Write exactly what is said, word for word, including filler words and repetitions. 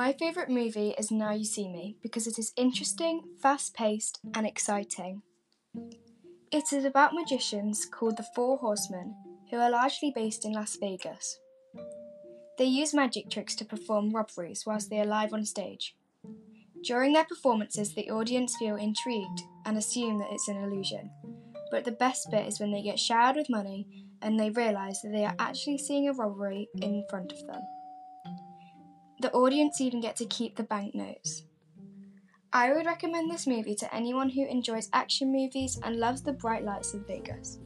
My favourite movie is Now You See Me because it is interesting, fast-paced and exciting. It is about magicians called the Four Horsemen who are largely based in Las Vegas. They use magic tricks to perform robberies whilst they are live on stage. During their performances, the audience feel intrigued and assume that it's an illusion, but the best bit is when they get showered with money and they realise that they are actually seeing a robbery in front of them. The audience even get to keep the banknotes. I would recommend this movie to anyone who enjoys action movies and loves the bright lights of Vegas.